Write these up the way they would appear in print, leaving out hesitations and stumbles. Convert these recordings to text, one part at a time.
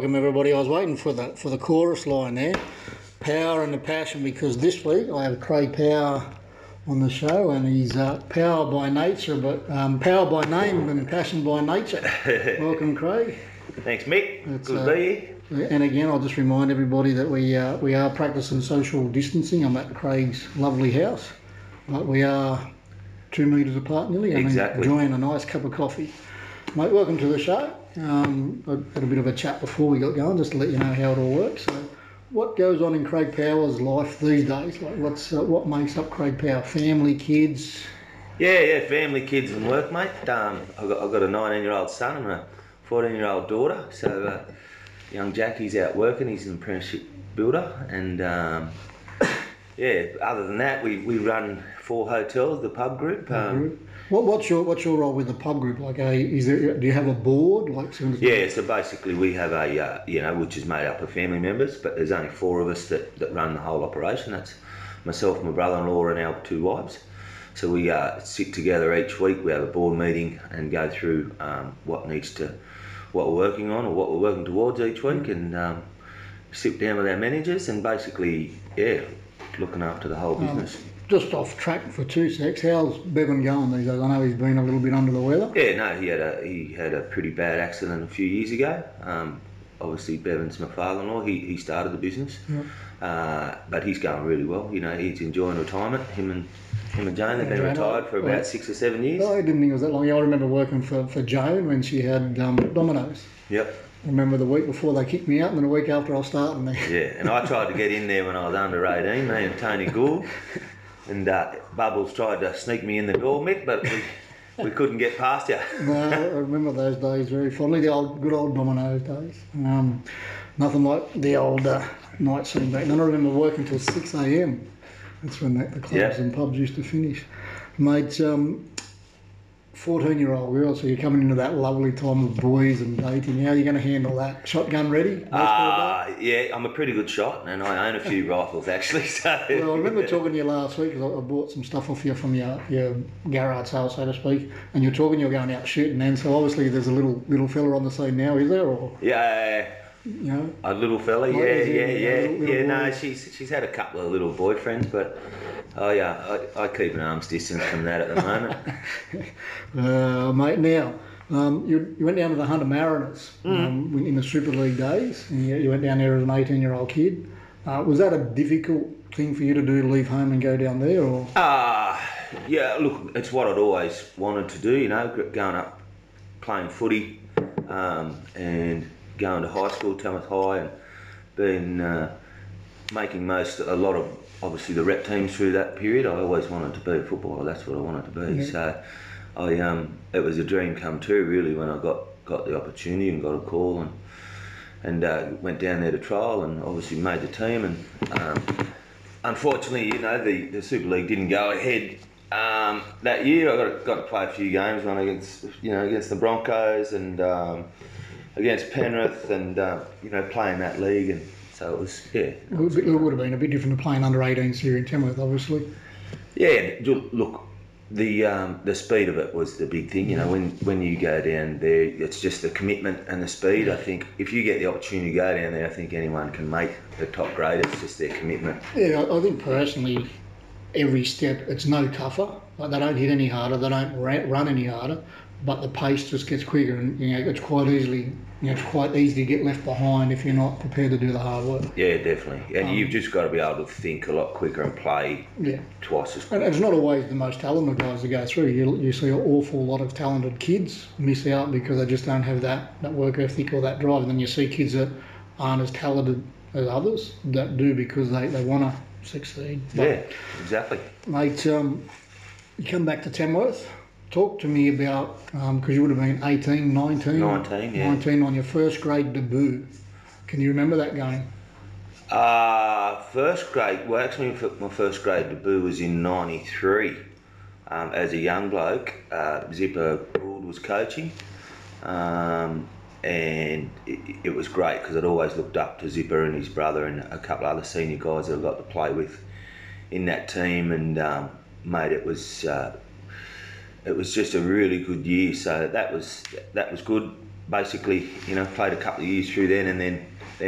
welcome everybody. I was waiting for the chorus line there. Power and the passion, because this week I have Craig Power on the show, and he's power by nature, but power by name and passion by nature. Welcome, Craig. Thanks, Mick. It's good to be here. And again, I'll just remind everybody that we are practicing social distancing. I'm at Craig's lovely house, but we are 2 metres apart nearly. Exactly. And enjoying a nice cup of coffee. Mate, welcome to the show. I had a bit of a chat before we got going, just to let you know how it all works. So, what goes on in Craig Power's life these days? Like, what's what makes up Craig Power? Family, kids? Yeah, family, kids, and work, mate. I've got a 19-year-old son and a 14-year-old daughter. So, young Jackie's out working. He's an apprenticeship builder, and other than that, we run 4 hotels, the pub group. What's your role with the pub group? Like, do you have a board? Like, so basically we have a which is made up of family members, but there's only 4 of us that run the whole operation. That's myself, my brother-in-law, and our 2 wives. So we sit together each week. We have a board meeting and go through what we're working on or what we're working towards each week, and sit down with our managers and basically looking after the whole business. Just off track for 2 secs, how's Bevan going these days? I know he's been a little bit under the weather. Yeah, no, he had a pretty bad accident a few years ago. Obviously, Bevan's my father-in-law. He started the business, yep. But he's going really well. He's enjoying retirement. Him and Joan have been retired for about 6 or 7 years. No, I didn't think it was that long. I remember working for Joan when she had Domino's. Yep. I remember the week before they kicked me out, and then the week after I was starting there. Yeah, and I tried to get in there when I was under 18, me and Tony Gould. And Bubbles tried to sneak me in the door, Mick, but we couldn't get past you. No, I remember those days very fondly, the good old Domino's days. Nothing like the old night scene back then. I remember working till 6 a.m. That's when the clubs and pubs used to finish. Mate, 14-year-old girl, so you're coming into that lovely time of boys and dating. How are you going to handle that? Shotgun ready? I'm a pretty good shot, and I own a few rifles actually. So. Well, I remember talking to you last week because I bought some stuff off you from your garage sale, so to speak. And you're going out shooting, and so obviously there's a little fella on the scene now, is there? Or a little fella. No, she's had a couple of little boyfriends, but. Oh yeah, I keep an arm's distance from that at the moment. Mate, now, you went down to the Hunter Mariners in the Super League days, and you went down there as an 18-year-old kid. Was that a difficult thing for you to do, leave home and go down there? Or? Look, it's what I'd always wanted to do, going up, playing footy, and going to high school, Tamworth High, and being, making obviously the rep teams through that period. I always wanted to be a footballer. That's what I wanted to be. Yeah. So it was a dream come true really when I got the opportunity and got a call and went down there to trial and obviously made the team. And unfortunately, the Super League didn't go ahead that year. I got to play a few games, one against the Broncos and against Penrith and playing that league and. So it was, It would have been a bit different to playing under 18s here in Tamworth, obviously. Yeah, look, the speed of it was the big thing. When you go down there, it's just the commitment and the speed. I think if you get the opportunity to go down there, I think anyone can make the top grade. It's just their commitment. Yeah, I think personally, every step it's no tougher. Like they don't hit any harder, they don't run any harder, but the pace just gets quicker, and it's quite easily. It's quite easy to get left behind if you're not prepared to do the hard work. Yeah, definitely. And you've just got to be able to think a lot quicker and play twice as quick. And it's not always the most talented guys that go through. You see an awful lot of talented kids miss out because they just don't have that work ethic or that drive. And then you see kids that aren't as talented as others that do because they want to succeed. But, yeah, exactly. Mate, you come back to Tamworth. Talk to me about, because you would have been 18, 19? 19 on your first grade debut. Can you remember that game? First grade, well actually my first grade debut was in 93. As a young bloke, Zipper Brood was coaching. And it was great because I'd always looked up to Zipper and his brother and a couple of other senior guys that I got to play with in that team. And mate, it was just a really good year, so that was good. basically, you know, played a couple of years through then, and then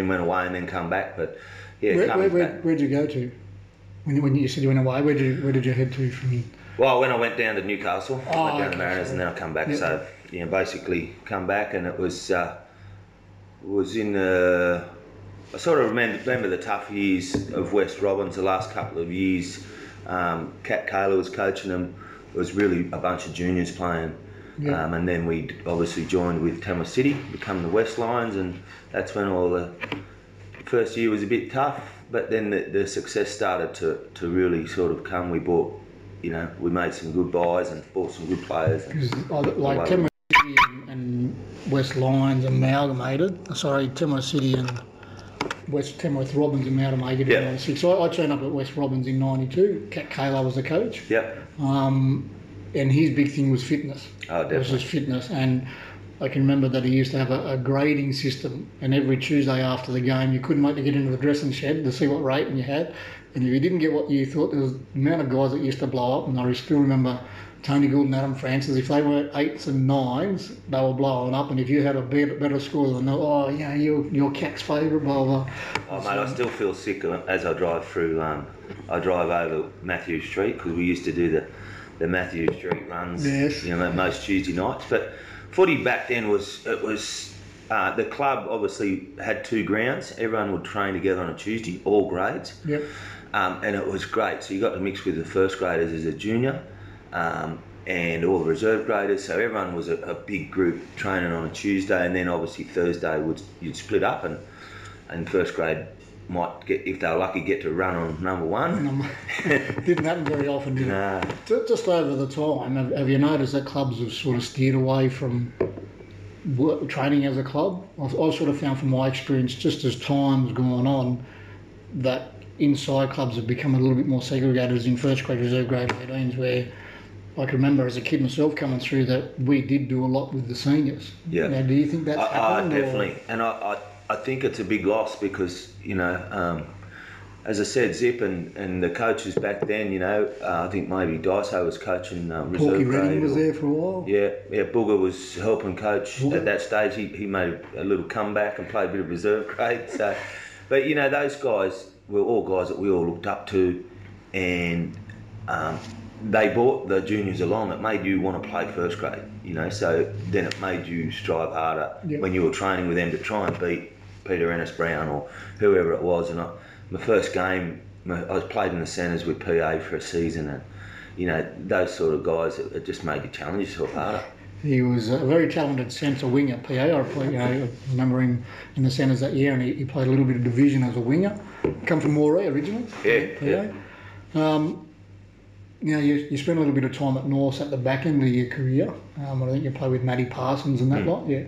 went away and then come back. But yeah, where'd you go to? When you said you went away, where did you head to from? Well, when I went down to Newcastle, I went down to Mariners, and then I come back. Yep. So you know, basically come back, and it was in I sort of remember the tough years of West Robins, the last couple of years. Cat Kayla was coaching them. It was really a bunch of juniors playing. Yep. And then we obviously joined with Tamworth City, become the West Lions, and that's when all the first year was a bit tough, but then the success started to really sort of come. We bought, you know, we made some good buys and bought some good players. Like Tamworth City and West Lions amalgamated. Sorry, Tamworth City and West Tamworth Robins amalgamated in 96. So I turned up at West Robins in 92. Cat Kayla was the coach. Yep. And his big thing was fitness. Oh, definitely. It was just fitness. And I can remember that he used to have a grading system, and every Tuesday after the game, you couldn't wait to get into the dressing shed to see what rating you had. And if you didn't get what you thought, there was the amount of guys that used to blow up, and I still remember Tony Gould and Adam Francis, if they weren't 8s and 9s, they were blowing up, and if you had a better score than them, oh, yeah, you're Cat's favourite, blah, blah. Oh, mate, I still feel sick as I drive through, I drive over Matthew Street, because we used to do the Matthew Street runs, yes, you know, most Tuesday nights. But footy back then was the club obviously had two grounds. Everyone would train together on a Tuesday, all grades. Yep. And it was great. So you got to mix with the first graders as a junior, and all the reserve graders. So everyone was a big group training on a Tuesday, and then obviously Thursday you'd split up, and first grade might get, if they were lucky, get to run on number one. Didn't happen very often, did it? No. Just over the time, have you noticed that clubs have sort of steered away from training as a club? I've sort of found from my experience, just as time's gone on, that inside clubs have become a little bit more segregated, in first grade, reserve grade, 18s, where I can remember as a kid myself coming through that we did do a lot with the seniors. Yeah. Now, do you think that's happened? Definitely. And I think it's a big loss because, you know, as I said, Zip and the coaches back then, you know, I think maybe Daiso was coaching reserve grade. Porky Redding was there for a while. Yeah, Booger was helping coach at that stage. He made a little comeback and played a bit of reserve grade. So, but, you know, those guys were all guys that we all looked up to, and they brought the juniors along. It made you want to play first grade, you know, so then it made you strive harder when you were training with them to try and beat Peter Ennis Brown or whoever it was. And my first game, I was played in the centres with PA for a season, and you know, those sort of guys, it just made you challenge yourself harder. He was a very talented centre winger, PA. I remember him in the centres that year, and he played a little bit of division as a winger. Come from Moree originally. Yeah, PA. Yeah. Now, you spent a little bit of time at Norse at the back end of your career. I think you played with Matty Parsons and that lot, yeah.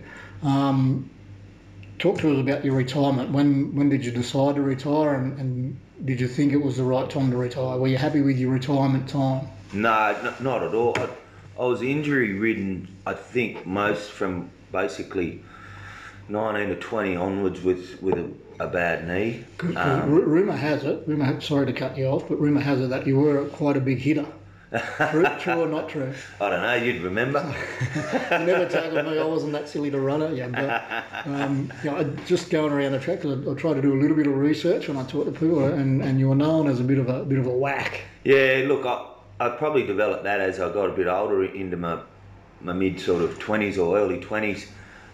Talk to us about your retirement. When did you decide to retire, and did you think it was the right time to retire? Were you happy with your retirement time? No, not at all. I was injury-ridden, I think, most from basically 19 to 20 onwards with a bad knee. Rumour has it, sorry to cut you off, but rumour has it that you were quite a big hitter. True or not true? I don't know, you'd remember. You never tackled me, I wasn't that silly to run it. Yeah, but, you know, just going around the track, I try to do a little bit of research when I talk to people, and you were known as a bit of a whack. Yeah, look, I probably developed that as I got a bit older, into my mid sort of 20s or early 20s.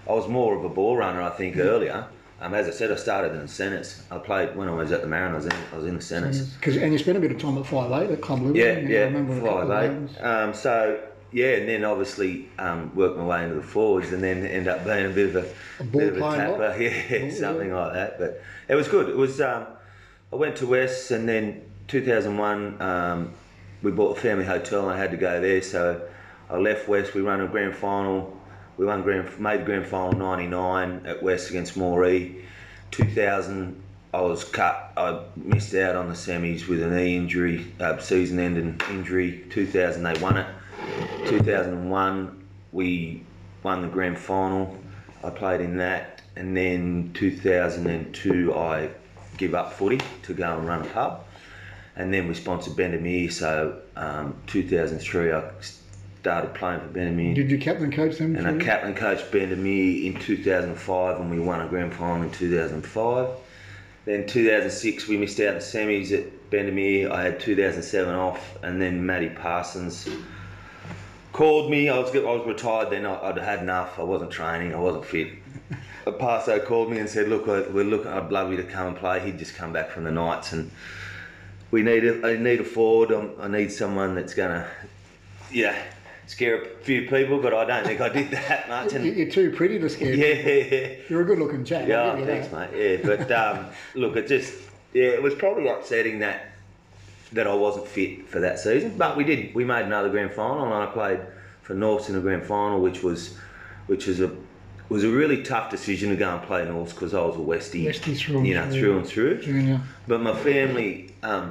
I was more of a ball runner, I think, earlier. As I said, I started in the centres. I played when I was at the Mariners. I was in the centres. And you spent a bit of time at 5'8", at club level. Yeah, 5'8". So yeah, and then obviously worked my way into the forwards, and then end up being a bit of a tapper, like that. But it was good. It was. I went to West, and then 2001 we bought a family hotel, and I had to go there, so I left West. We ran a grand final. We made grand final 99 at West against Moree. 2000, I was cut. I missed out on the semis with a knee injury, season-ending injury. 2000, they won it. 2001, we won the grand final. I played in that. And then 2002, I give up footy to go and run a pub. And then we sponsored Bendemeer. So 2003, I started playing for Bendemeer. Did you captain coach them? And I captain coached Bendemeer in 2005, and we won a grand final in 2005. Then 2006 we missed out in the semis at Bendemeer. I had 2007 off, and then Matty Parsons called me. I was retired then. I'd had enough. I wasn't training. I wasn't fit. Paso called me and said, "Look, we're looking. I'd love you to come and play." He'd just come back from the Knights, and I need a forward. I need someone that's gonna, scare a few people. But I don't think I did that much. And you're too pretty to scare. Yeah, you're a good-looking chap. Yeah, thanks, mate. Yeah, but look, it was probably upsetting that I wasn't fit for that season. But we made another grand final, and I played for Norse in the grand final, which was a really tough decision to go and play Norse because I was a Westie, through and through. Junior. But my family, I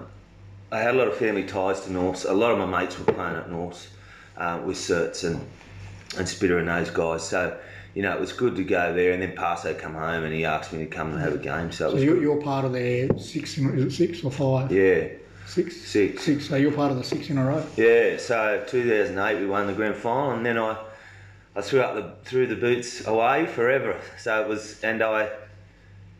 had a lot of family ties to Norse. A lot of my mates were playing at Norse with Certes and Spitter and those guys. So, it was good to go there. And then Paso come home and he asked me to come and have a game. So you're part of their six, is it six or five? Yeah. Six. So you're part of the six in a row. Yeah. So 2008 we won the grand final, and then I threw the boots away forever. So it was, and I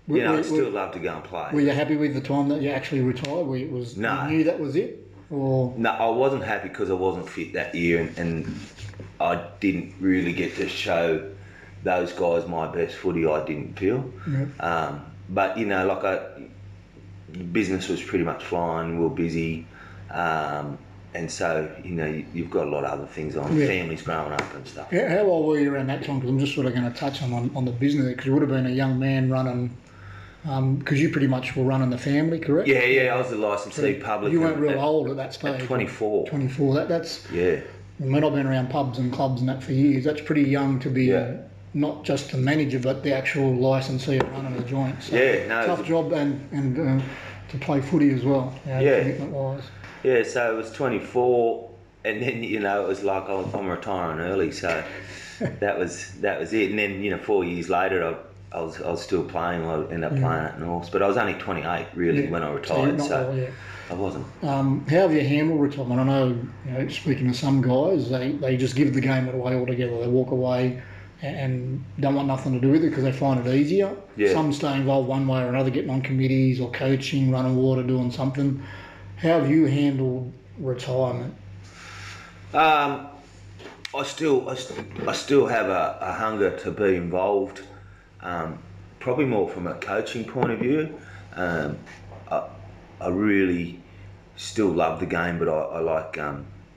love to go and play. Were you happy with the time that you actually retired? You knew that was it, or no? I wasn't happy because I wasn't fit that year, and I didn't really get to show those guys my best footy. I didn't feel. Yep. Business was pretty much flying. We were busy. And so, you've got a lot of other things on, families growing up and stuff. Yeah, how old were you around that time? Because I'm just sort of going to touch on the business, because you would have been a young man running, because you pretty much were running the family, correct? Yeah, I was the licensee public. You weren't real old at that stage. At 24. 24, that's... Yeah. I mean, I've been around pubs and clubs and that for years. That's pretty young to be... Yeah. Not just the manager, but the actual licensee of running the joint. So tough job and to play footy as well. Commitment wise. Yeah, so it was 24, and then it was like I'm retiring early, so that was it. And then 4 years later, I was still playing. I ended up playing at Norse, but I was only 28 really when I retired. I wasn't. How have you handled retirement? I know, speaking to some guys, they just give the game away altogether. They walk away and don't want nothing to do with it because they find it easier. Yeah. Some stay involved one way or another, getting on committees or coaching, running water, doing something. How have you handled retirement? I still have a hunger to be involved, probably more from a coaching point of view. I really still love the game, but I like...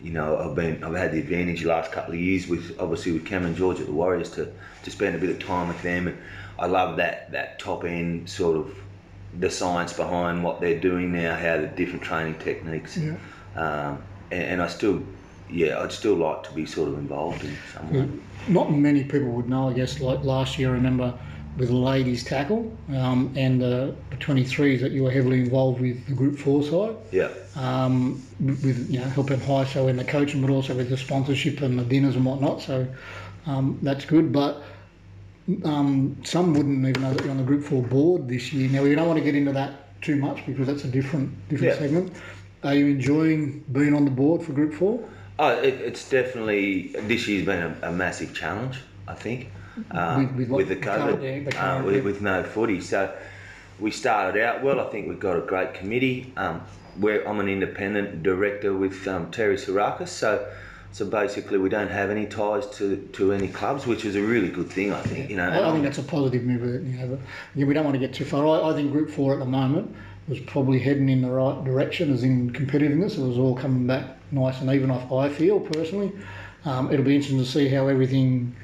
I've had the advantage the last couple of years with Cameron George at the Warriors to spend a bit of time with them, and I love that top end sort of the science behind what they're doing now, how the different training techniques, and I'd still like to be sort of involved in some way. Not many people would know, I guess. Like last year, I remember with the ladies tackle and the 23s that you were heavily involved with the Group 4 side. Yeah. With helping Hyso and the coaching, but also with the sponsorship and the dinners and whatnot. So that's good. But some wouldn't even know that you're on the Group 4 board this year. Now, we don't want to get into that too much because that's a different segment. Are you enjoying being on the board for Group 4? Oh, it's definitely, this year's been a massive challenge, I think. With the COVID, with no footy. So we started out well. I think we've got a great committee. I'm an independent director with Terry Sirakis. So basically we don't have any ties to any clubs, which is a really good thing, I think. I think that's a positive move. We don't want to get too far. I think Group 4 at the moment was probably heading in the right direction, as in competitiveness. It was all coming back nice and even, I feel, personally. It'll be interesting to see how everything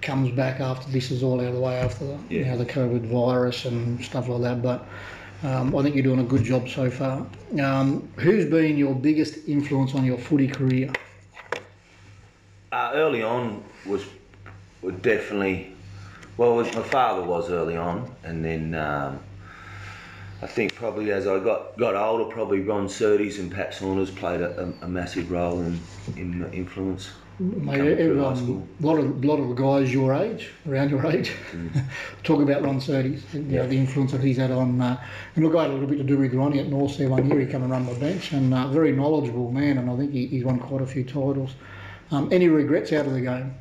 comes back after this is all out of the way, after the COVID virus and stuff like that. But I think you're doing a good job so far. Who's been your biggest influence on your footy career? Early on was definitely... Well, my father was early on, and then I think probably as I got older, probably Ron Certes and Pat Saunders played a massive role in the influence. Mate, a lot of the guys around your age, talk about Ron Certes, the influence that he's had on. And look, I had a little bit to do with Ronnie at Norse there one year. He came and run my bench, and very knowledgeable man, and I think he's won quite a few titles. Any regrets out of the game?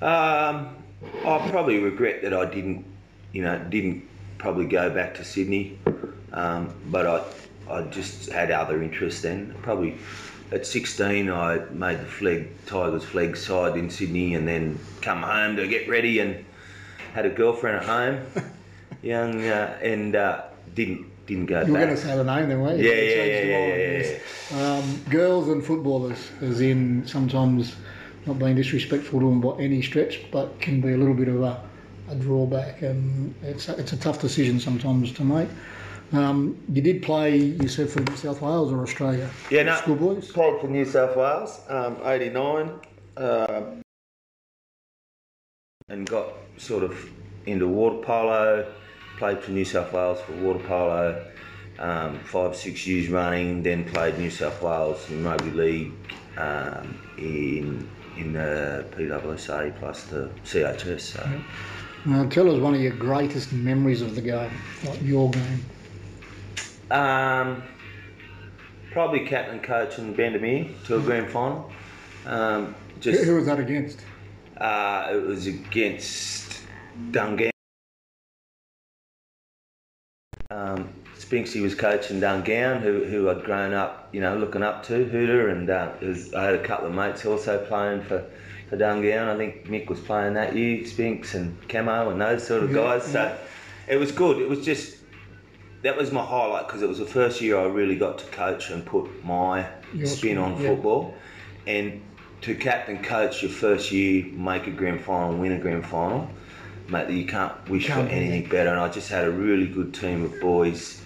I probably regret that I didn't probably go back to Sydney, but I just had other interests then. Probably at 16, I made the Tigers flag side in Sydney, and then come home to get ready and had a girlfriend at home, young, and didn't go back. You were going to say the name then, weren't you? Yeah. Girls and footballers, as in sometimes, not being disrespectful to them by any stretch, but can be a little bit of a drawback, and it's a tough decision sometimes to make. You did play, you said, for New South Wales or Australia? Yeah, no, schoolboys? Played for New South Wales, 89, and got sort of into water polo, played for New South Wales for water polo, 5-6 years running, then played New South Wales in rugby league in the PWSA plus the CHS. So. Now, tell us one of your greatest memories of the game, like your game. Probably captain and coach in Bendemeer to a grand final. Who was that against? It was against Dungowan. Spinks, he was coaching Dungowan, who I'd grown up, looking up to, Hooter, and I had a couple of mates also playing for Dungowan. I think Mick was playing that year, Spinks and Camo and those sort of guys. Yeah. So it was good. It was just, that was my highlight because it was the first year I really got to coach and put my spin on football. And to captain coach your first year, make a grand final, win a grand final, mate, you can't wish for anything better. And I just had a really good team of boys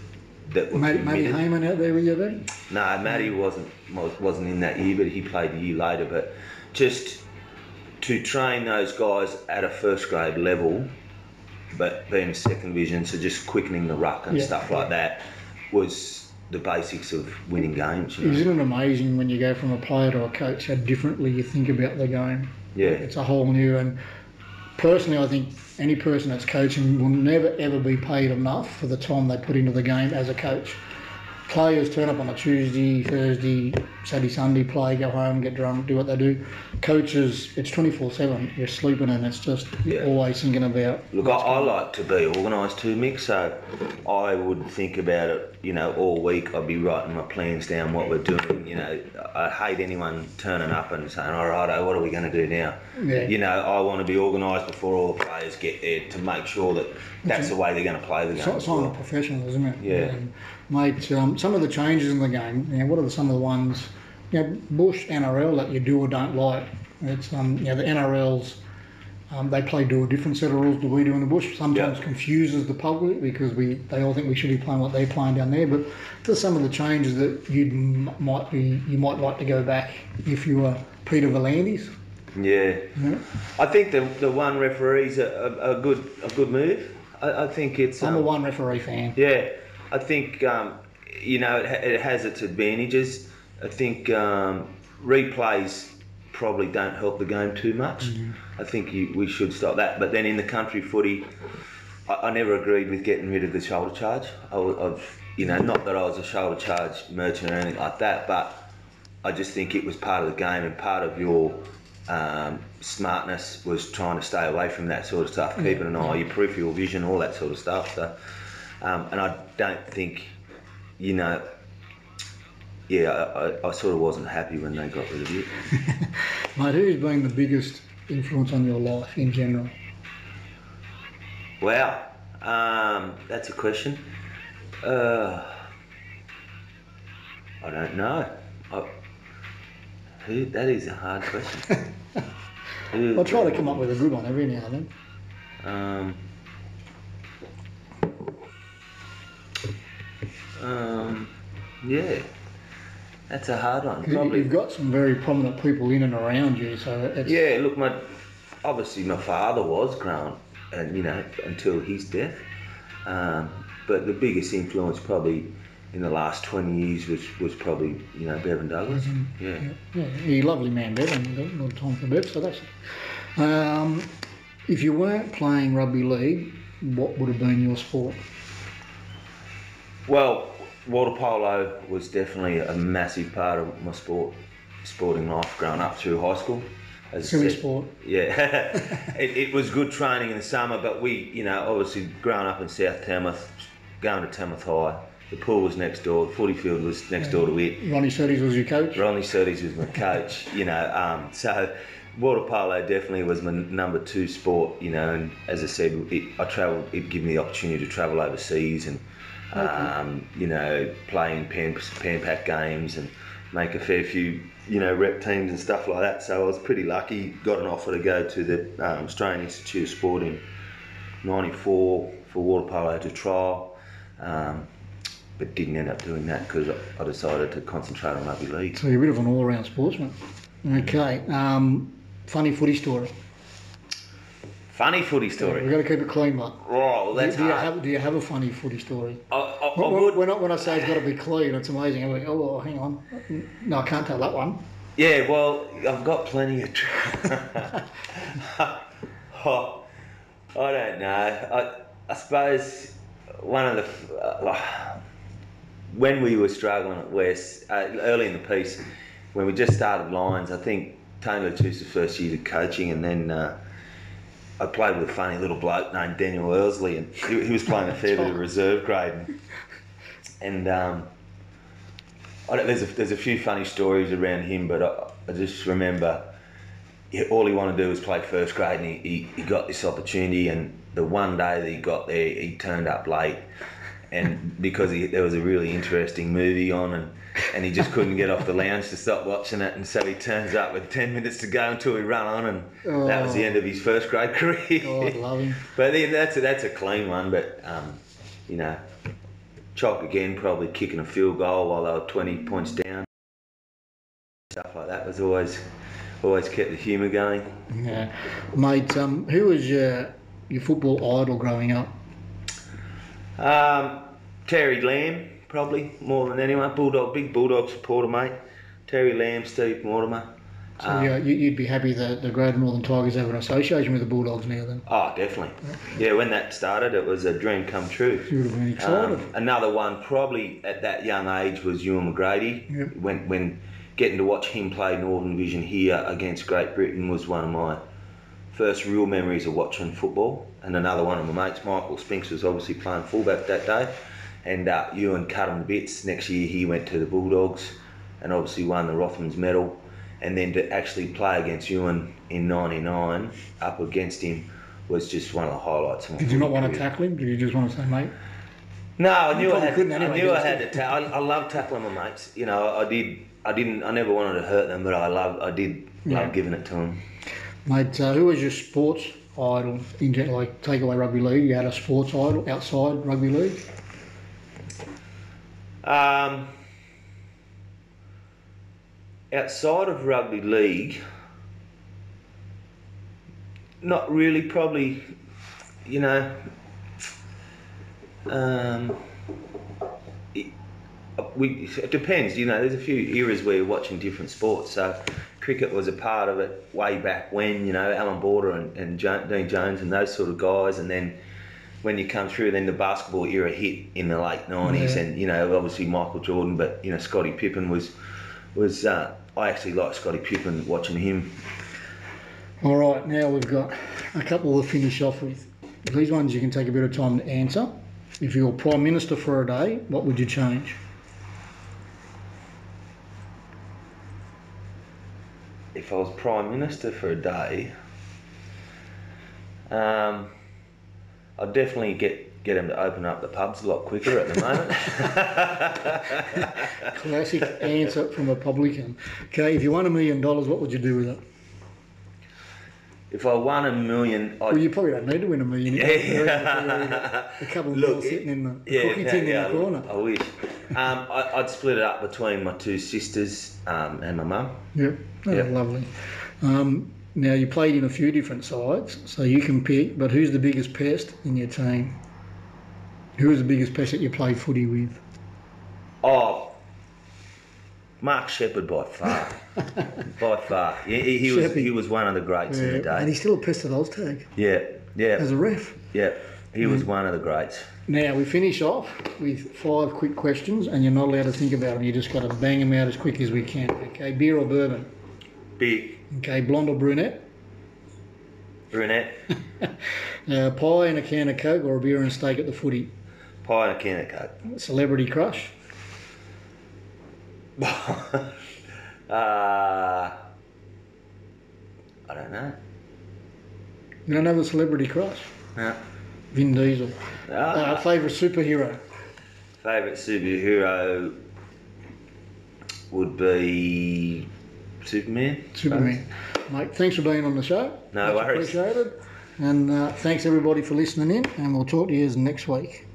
that were committed. Matty Heyman out there with you then? No, Matty wasn't in that year, but he played a year later. But just to train those guys at a first grade level, but being second division, so just quickening the ruck and stuff like that was the basics of winning games. Isn't it amazing when you go from a player to a coach how differently you think about the game? Yeah. It's a whole new, and personally I think any person that's coaching will never ever be paid enough for the time they put into the game as a coach. Players turn up on a Tuesday, Thursday, Saturday, Sunday, play, go home, get drunk, do what they do. Coaches, it's 24/7. You're sleeping and it's just you're always thinking about... Look, I like to be organised too, Mick, so I would think about it, all week. I'd be writing my plans down, what we're doing, I hate anyone turning up and saying, all right, what are we going to do now? Yeah. I want to be organised before all the players get there to make sure that's the way they're going to play the game. It's not a professional, isn't it? Yeah. Mate, some of the changes in the game, what are some of the ones, Bush, NRL, that you do or don't like? It's, the NRLs, they play to a different set of rules than we do in the bush. Sometimes confuses the public because they all think we should be playing what they're playing down there. But there's some of the changes that you might like to go back if you were Peter Valandis. Yeah. I think the one referee's a good move. I think it's... I'm a one referee fan. Yeah. I think, it has its advantages. I think replays probably don't help the game too much. I think we should stop that. But then in the country footy, I never agreed with getting rid of the shoulder charge. I've not that I was a shoulder charge merchant or anything like that, but I just think it was part of the game and part of your smartness was trying to stay away from that sort of stuff, keeping an eye on your peripheral vision, all that sort of stuff. So. And I don't think, I sort of wasn't happy when they got rid of it. Mate, who's been the biggest influence on your life in general? Wow, that's a question. I don't know. That is a hard question. I'll try to come up with a good one every now and then. That's a hard one. Probably. You've got some very prominent people in and around you, so it's... Yeah, look, obviously my father was grown, and until his death. But the biggest influence probably in the last 20 years was probably Bevan Douglas. He's a lovely man, Bevan. You've got a lot of time for Bev, so that's it. If you weren't playing rugby league, what would have been your sport? Well, water polo was definitely a massive part of my sport. sporting life growing up through high school. Silly sport. Yeah. it was good training in the summer, but we, you know, obviously growing up in South Tamworth, going to Tamworth High, the pool was next door, the footy field was next door to it. Ronnie Certes was your coach? Ronnie Certes was my coach, you know. So water polo definitely was my number 2 sport, you know, and as I said, it gave me the opportunity to travel overseas and, you know, play in Pan Pac games and make a fair few, you know, rep teams and stuff like that. So I was pretty lucky, got an offer to go to the Australian Institute of Sport in 94 for water polo to trial, but didn't end up doing that because I decided to concentrate on rugby league. So you're a bit of an all-around sportsman. Okay, funny footy story. Funny footy story. Yeah, we've got to keep it clean, mate. Right, well, that's hard. Do you have a funny footy story? When I say it's got to be clean, it's amazing. I'm like, oh, hang on. No, I can't tell that one. Yeah, well, I've got plenty of... oh, I don't know. I suppose one of the... when we were struggling at West, early in the piece, when we just started Lions, I think Tony Latusa's first year of coaching, and then... I played with a funny little bloke named Daniel Elsley, and he was playing a fair bit of reserve grade. There's a few funny stories around him, but I just remember all he wanted to do was play first grade, and he got this opportunity, and the one day that he got there, he turned up late, and because there was a really interesting movie on, and he just couldn't get off the lounge to stop watching it, and so he turns up with 10 minutes to go until he ran on, and that was the end of his first grade career. God, love him. But then that's a clean one, but, you know, Chalk again, probably kicking a field goal while they were 20 points down. Stuff like that was always kept the humour going. Yeah. Mate, who was your football idol growing up? Terry Lamb. Probably more than anyone. Big Bulldog supporter, mate. Terry Lamb, Steve Mortimer. So you'd be happy that the Greater Northern Tigers have an association with the Bulldogs now, then? Oh, definitely. Yeah, when that started, it was a dream come true. You would have been excited. Another one, probably at that young age, was Ewan McGrady. Yep. When getting to watch him play Northern Division here against Great Britain was one of my first real memories of watching football. And another one of my mates, Michael Spinks, was obviously playing fullback that day. And Ewan cut him to bits. Next year he went to the Bulldogs and obviously won the Rothmans medal. And then to actually play against Ewan in 99, up against him, was just one of the highlights. Did you not want to tackle him? Did you just want to say, mate? No, I knew I had to tackle. I love tackling my mates. You know, I never wanted to hurt them, but I did love giving it to them. Mate, who was your sports idol? Like, take away rugby league, you had a sports idol outside rugby league? Outside of rugby league, not really, probably, you know, it depends, you know, there's a few eras where you're watching different sports, so cricket was a part of it way back when, you know, Alan Border and Dean Jones and those sort of guys, and then when you come through, then the basketball era hit in the late 90s, and, you know, obviously Michael Jordan, but, you know, Scottie Pippen was I actually liked Scottie Pippen, watching him. All right, now we've got a couple to finish off with. These ones you can take a bit of time to answer. If you were Prime Minister for a day, what would you change? If I was Prime Minister for a day... I'd definitely get them to open up the pubs a lot quicker at the moment. Classic answer from a publican. Okay, if you won $1 million, what would you do with it? If I won $1 million... Well, you probably don't need to win $1 million. Yeah. A couple of people sitting in the cookie tin in the corner. I wish. I'd split it up between my two sisters and my mum. Yep. Oh, yep. Lovely. Now, you played in a few different sides, so you can pick, but who's the biggest pest in your team? Who was the biggest pest that you played footy with? Oh, Mark Shepherd by far. By far. He was one of the greats in the day. And he's still a pest at Oztag. Yeah, yeah. As a ref. Yeah. He was one of the greats. Now, we finish off with 5 quick questions, and you're not allowed to think about them. You just got to bang them out as quick as we can. Okay, beer or bourbon? Beer. Okay, blonde or brunette? Brunette. Pie and a can of Coke, or a beer and steak at the footy? Pie and a can of Coke. Celebrity crush? I don't know. You don't have a celebrity crush? No. Vin Diesel. No. Favourite superhero? Favourite superhero would be Superman. Superman. Mate, thanks for being on the show. No worries. Much appreciated. And thanks everybody for listening in, and we'll talk to you next week.